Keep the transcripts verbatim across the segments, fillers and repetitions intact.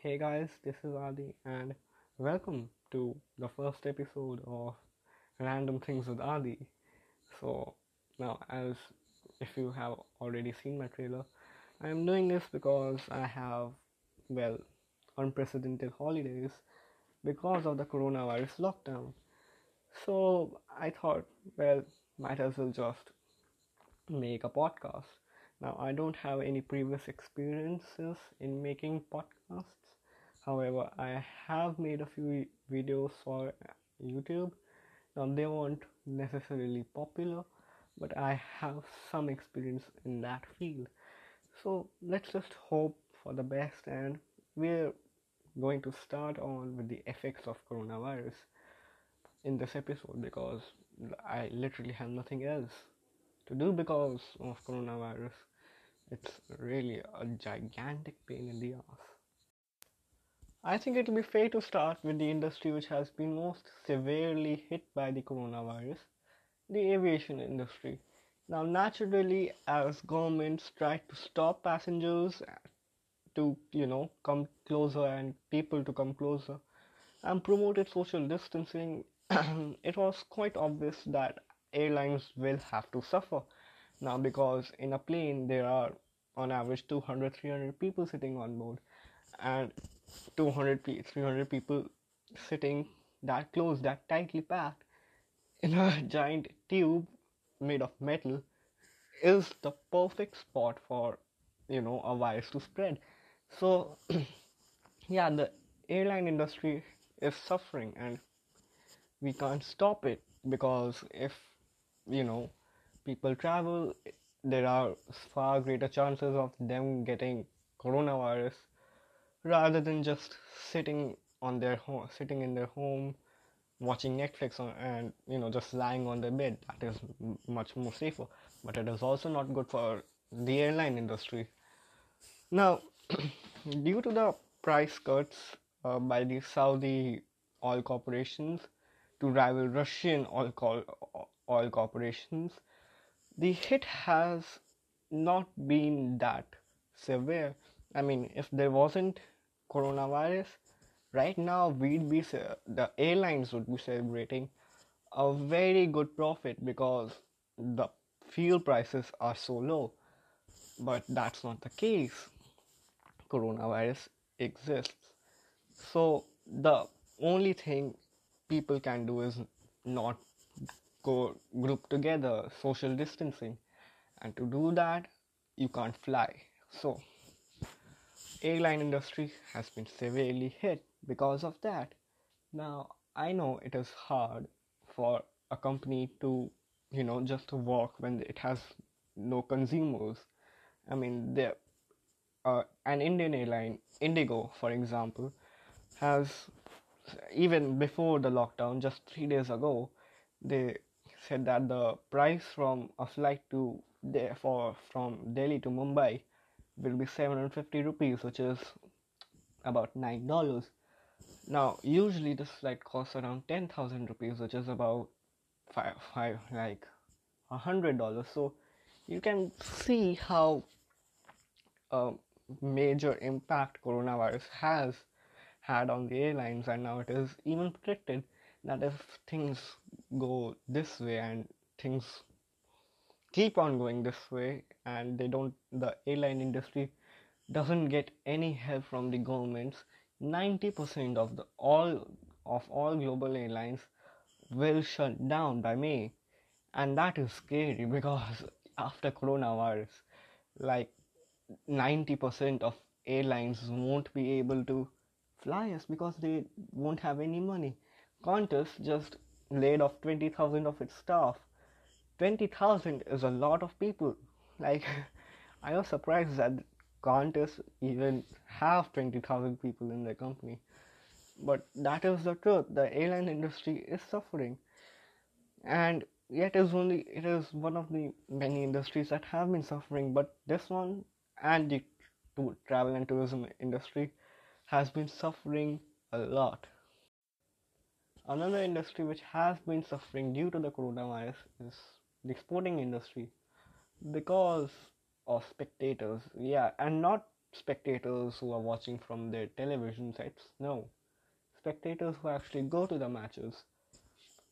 Hey guys, this is Adi and welcome to the first episode of Random Things with Adi. So now, as if you have already seen my trailer, I am doing this because I have, well, unprecedented holidays because of the coronavirus lockdown. So I thought, well, might as well just make a podcast. Now, I don't have any previous experiences in making podcasts. However, I have made a few videos for YouTube. Now, they weren't necessarily popular, but I have some experience in that field. So let's just hope for the best, and we're going to start on with the effects of coronavirus in this episode because I literally have nothing else to do because of coronavirus. It's really a gigantic pain in the ass. I think it'll be fair to start with the industry which has been most severely hit by the coronavirus, the aviation industry. Now, naturally, as governments tried to stop passengers to, you know, come closer and people to come closer and promoted social distancing, it was quite obvious that airlines will have to suffer. Now, because in a plane there are on average two hundred to three hundred people sitting on board, and two hundred to three hundred people sitting that close, that tightly packed in a giant tube made of metal is the perfect spot for, you know, a virus to spread. So yeah, the airline industry is suffering and we can't stop it because if, you know, people travel, there are far greater chances of them getting coronavirus rather than just sitting on their home, sitting in their home, watching Netflix on, and, you know, just lying on their bed. That is m- much more safer, but it is also not good for the airline industry. Now, due to the price cuts uh, by the Saudi oil corporations to rival Russian oil, co- oil corporations, the hit has not been that severe. I mean, if there wasn't coronavirus, right now we'd be the airlines would be celebrating a very good profit because the fuel prices are so low. But that's not the case. Coronavirus exists. So the only thing people can do is not go group together, social distancing. And to do that, you can't fly. So airline industry has been severely hit because of that. Now, I know it is hard for a company to, you know, just work when it has no consumers. I mean, there, uh, an Indian airline, Indigo, for example, has, even before the lockdown, just three days ago, they said that the price from a flight to there for from Delhi to Mumbai will be seven hundred fifty rupees, which is about nine dollars. Now, usually this flight costs around ten thousand rupees, which is about five, five like one hundred dollars. So you can see how a major impact coronavirus has had on the airlines, and now it is even predicted that if things go this way and things keep on going this way and they don't, the airline industry doesn't get any help from the governments, ninety percent of the all of all global airlines will shut down by May. And that is scary because after coronavirus, like ninety percent of airlines won't be able to fly us because they won't have any money. Qantas just laid off twenty thousand of its staff. Twenty thousand is a lot of people. Like, I was surprised that Qantas even have twenty thousand people in their company. But that is the truth. The airline industry is suffering. And yet is only, it is one of the many industries that have been suffering. But this one and the t- travel and tourism industry has been suffering a lot. Another industry which has been suffering due to the coronavirus is the sporting industry because of spectators. Yeah, and not spectators who are watching from their television sets. No, spectators who actually go to the matches.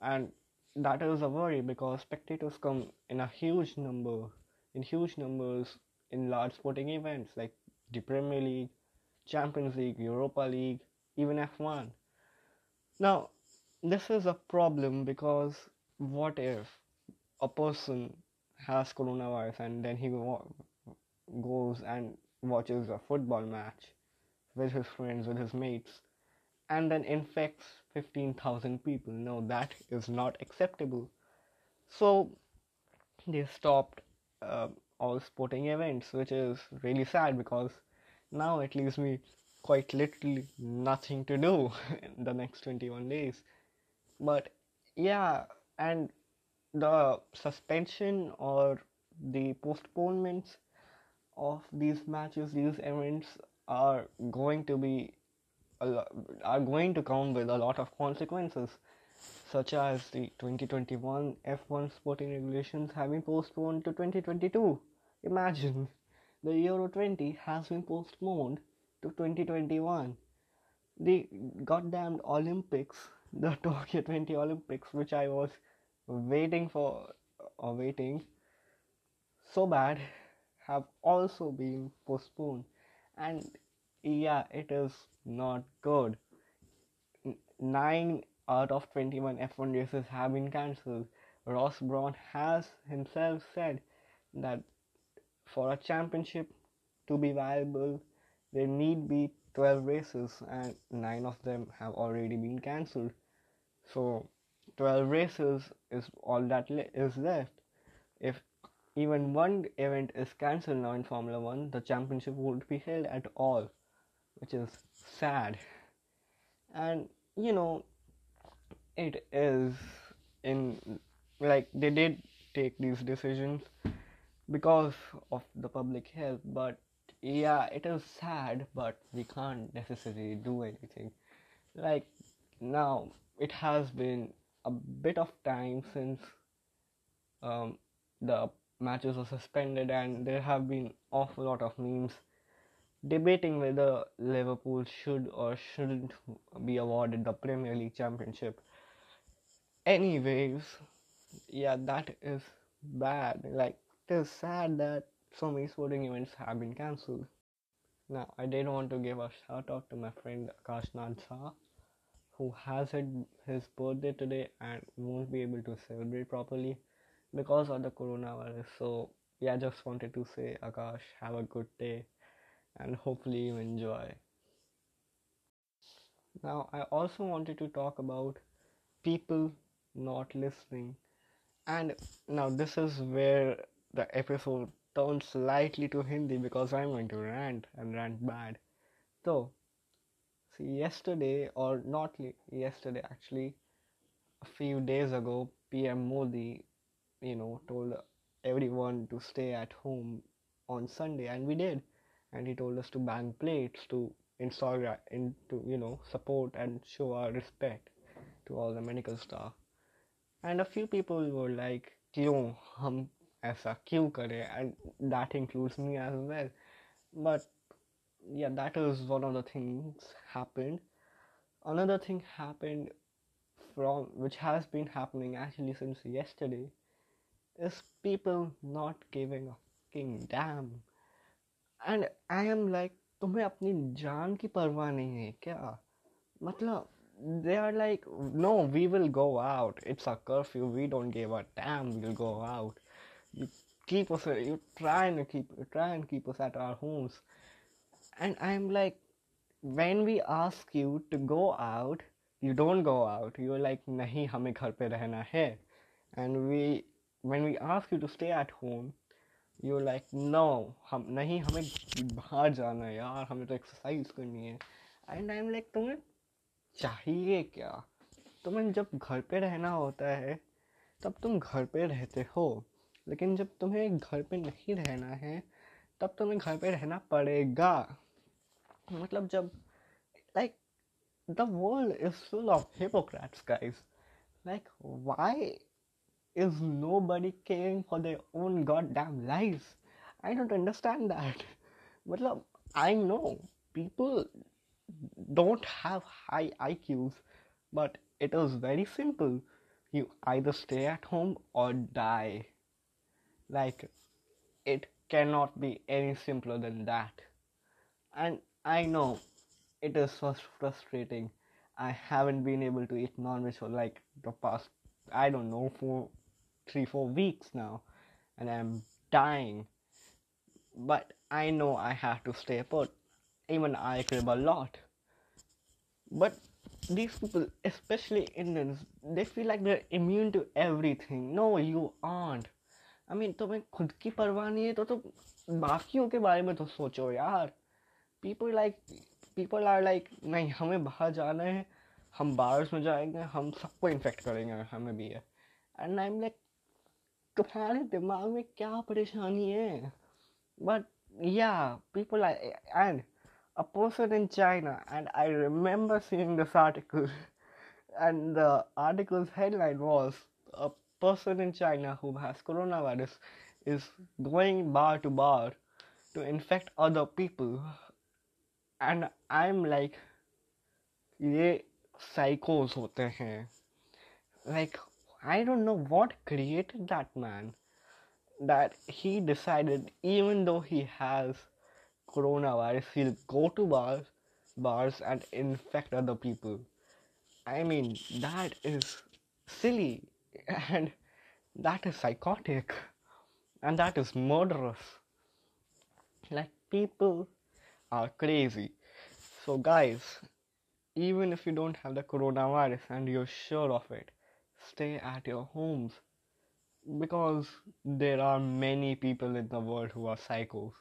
And that is a worry because spectators come in a huge number, in huge numbers in large sporting events like the Premier League, Champions League, Europa League, even F one. Now, this is a problem because what if a person has coronavirus and then he go- goes and watches a football match with his friends, with his mates, and then infects fifteen thousand people? No, that is not acceptable. So they stopped uh, all sporting events, which is really sad because now it leaves me quite literally nothing to do in the next twenty-one days. But yeah, and the suspension or the postponements of these matches, these events are going to be a lot, are going to come with a lot of consequences, such as the twenty twenty-one F one sporting regulations have been postponed to twenty twenty-two. Imagine, the Euro twenty has been postponed to twenty twenty-one. The goddamn Olympics, the Tokyo twenty Olympics, which I was waiting for or waiting so bad, have also been postponed. And yeah, it is not good. Nine out of twenty-one F one races have been cancelled. Ross Brawn has himself said that for a championship to be viable, there need be twelve races, and nine of them have already been cancelled. So twelve races is all that li- is left. If even one event is cancelled now in Formula one, the championship won't be held at all, which is sad. And you know, it is in like they did take these decisions because of the public health, but yeah, it is sad, but we can't necessarily do anything. Like now, it has been a bit of time since um, the matches were suspended, and there have been awful lot of memes debating whether Liverpool should or shouldn't be awarded the Premier League championship. Anyways, yeah, that is bad. Like, it is sad that so many sporting events have been cancelled. Now, I did want to give a shout out to my friend Kashnadzha, who has had his birthday today and won't be able to celebrate properly because of the coronavirus. So yeah, I just wanted to say, Akash, have a good day and hopefully you enjoy. Now, I also wanted to talk about people not listening. And now this is where the episode turns slightly to Hindi because I'm going to rant and rant bad. So, see, yesterday, or not yesterday actually, a few days ago, P M Modi, you know, told everyone to stay at home on Sunday, and we did. And he told us to bang plates, to Instagram, and to, you know, support and show our respect to all the medical staff. And a few people were like, "Kyun hum aisa kyun kare?" And that includes me as well. But yeah, that is one of the things happened. Another thing happened from which has been happening actually since yesterday is people not giving a fucking damn. And I am like, तुम्हें अपनी जान की परवाह नहीं है क्या? मतलब, they are like, no, we will go out. It's a curfew. We don't give a damn. We'll go out. You keep us. You try and keep. You try and keep us at our homes. And I'm like, when we ask you to go out, you don't go out. You're like, नहीं हमें घर पे रहना है. And we, when we ask you to stay at home, you're like, no, हम नहीं हमें बाहर जाना है यार, हमें तो एक्सरसाइज करनी है. And I'm like, तुम्हें चाहिए क्या? तुम्हें जब घर पे रहना होता है तब तुम घर पे रहते हो, लेकिन जब तुम्हें घर पे नहीं रहना है तब तुम्हें घर पे रहना पड़ेगा. मतलब जब, like, the world is full of hypocrites, guys. Like, why is nobody caring for their own goddamn lives? I don't understand that. Matlab, I know people don't have high I Qs, but it is very simple. You either stay at home or die. Like, it cannot be any simpler than that. And I know it is so frustrating. I haven't been able to eat non-veg for like the past, I don't know, for three, four weeks now. And I'm dying. But I know I have to stay put. Even I crib a lot. But these people, especially Indians, they feel like they're immune to everything. No, you aren't. I mean, तुम्हें खुद की परवाह नहीं है तो तो बाकियों के बारे में तो सोचो यार. People like people are like, नहीं हमें बाहर जाना है, हम बाहर में जाएंगे, हम सबको infect करेंगे, हमें भी है. And I'm like, तुम्हारे दिमाग में क्या परेशानी है? But yeah, people are, and a person in China, and I remember seeing this article, and the article's headline was, a person in China who has coronavirus is going bar to bar to infect other people. And I'm like, ye psychos hote hain. Like, I don't know what created that man, that he decided even though he has coronavirus, he'll go to bars, bars and infect other people. I mean, that is silly, and that is psychotic, and that is murderous. Like, people are crazy. So guys, even if you don't have the coronavirus and you're sure of it, stay at your homes, because there are many people in the world who are psychos.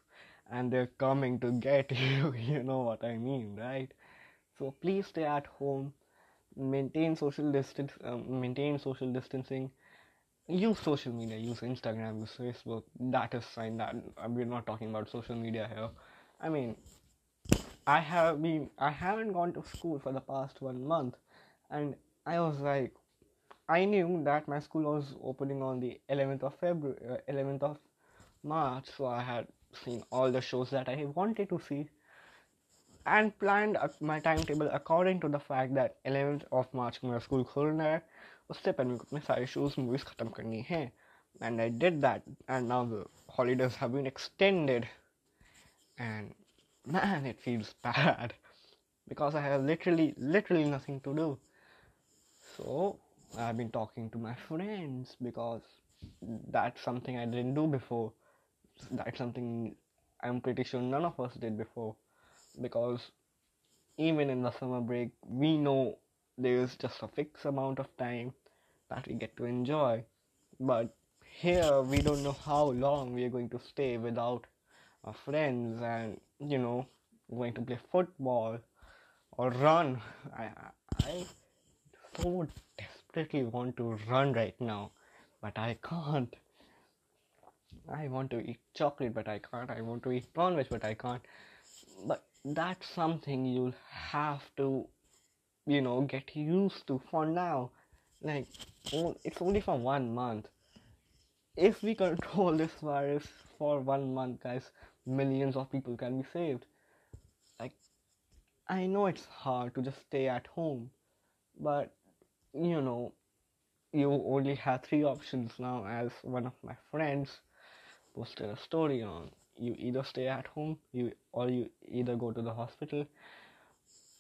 And they're coming to get you, you know what I mean, right? So please stay at home, maintain social distance, um, maintain social distancing, use social media, use Instagram, use Facebook. That is fine. That we're not talking about social media here. I mean, I have been, I haven't gone to school for the past one month, and I was like, I knew that my school was opening on the eleventh of February, uh, eleventh of March, so I had seen all the shows that I wanted to see and planned my timetable according to the fact that eleventh of March मेरा school खोलना है, उससे पहले मुझे अपने सारे shows movies खत्म करनी है, and I did that, and now the holidays have been extended, and man, it feels bad because I have literally literally nothing to do. So I've been talking to my friends, because that's something I didn't do before. That's something I'm pretty sure none of us did before, because even in the summer break, we know there's just a fixed amount of time that we get to enjoy, but here we don't know how long we are going to stay without our friends and, you know, going to play football or run. I, I so desperately want to run right now, but I can't. I want to eat chocolate, but I can't. I want to eat non-veg, but I can't. But that's something you'll have to, you know, get used to for now. Like, it's only for one month. If we control this virus for one month, guys, millions of people can be saved. Like, I know it's hard to just stay at home, but, you know, you only have three options now, as one of my friends posted a story on. You either stay at home, you or you either go to the hospital,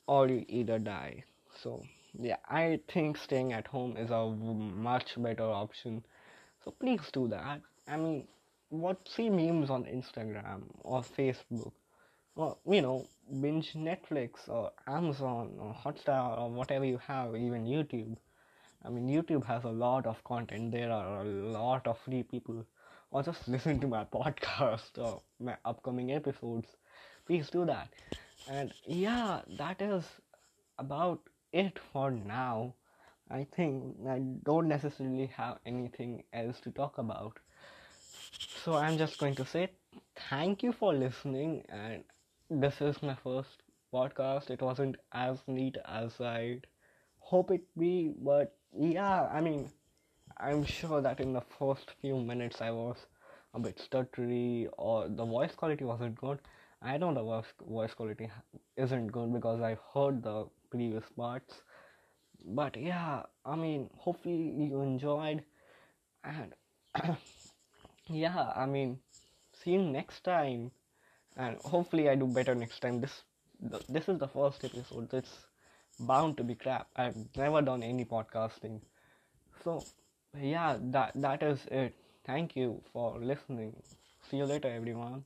or you either die. So yeah, I think staying at home is a much better option, so please do that. I mean, what see memes on Instagram or Facebook, or, you know, binge Netflix or Amazon or Hotstar or whatever you have, even YouTube. I mean, YouTube has a lot of content. There are a lot of free people. Or just listen to my podcast or my upcoming episodes. Please do that. And yeah, that is about it for now. I think I don't necessarily have anything else to talk about. So I'm just going to say thank you for listening. And this is my first podcast. It wasn't as neat as I'd hope it be. But yeah, I mean, I'm sure that in the first few minutes I was a bit stuttery or the voice quality wasn't good. I know the voice quality isn't good because I heard the previous parts. But yeah, I mean, hopefully you enjoyed. And yeah, I mean, see you next time. And hopefully I do better next time. This this is the first episode. It's bound to be crap. I've never done any podcasting. So yeah, that that is it. Thank you for listening. See you later, everyone.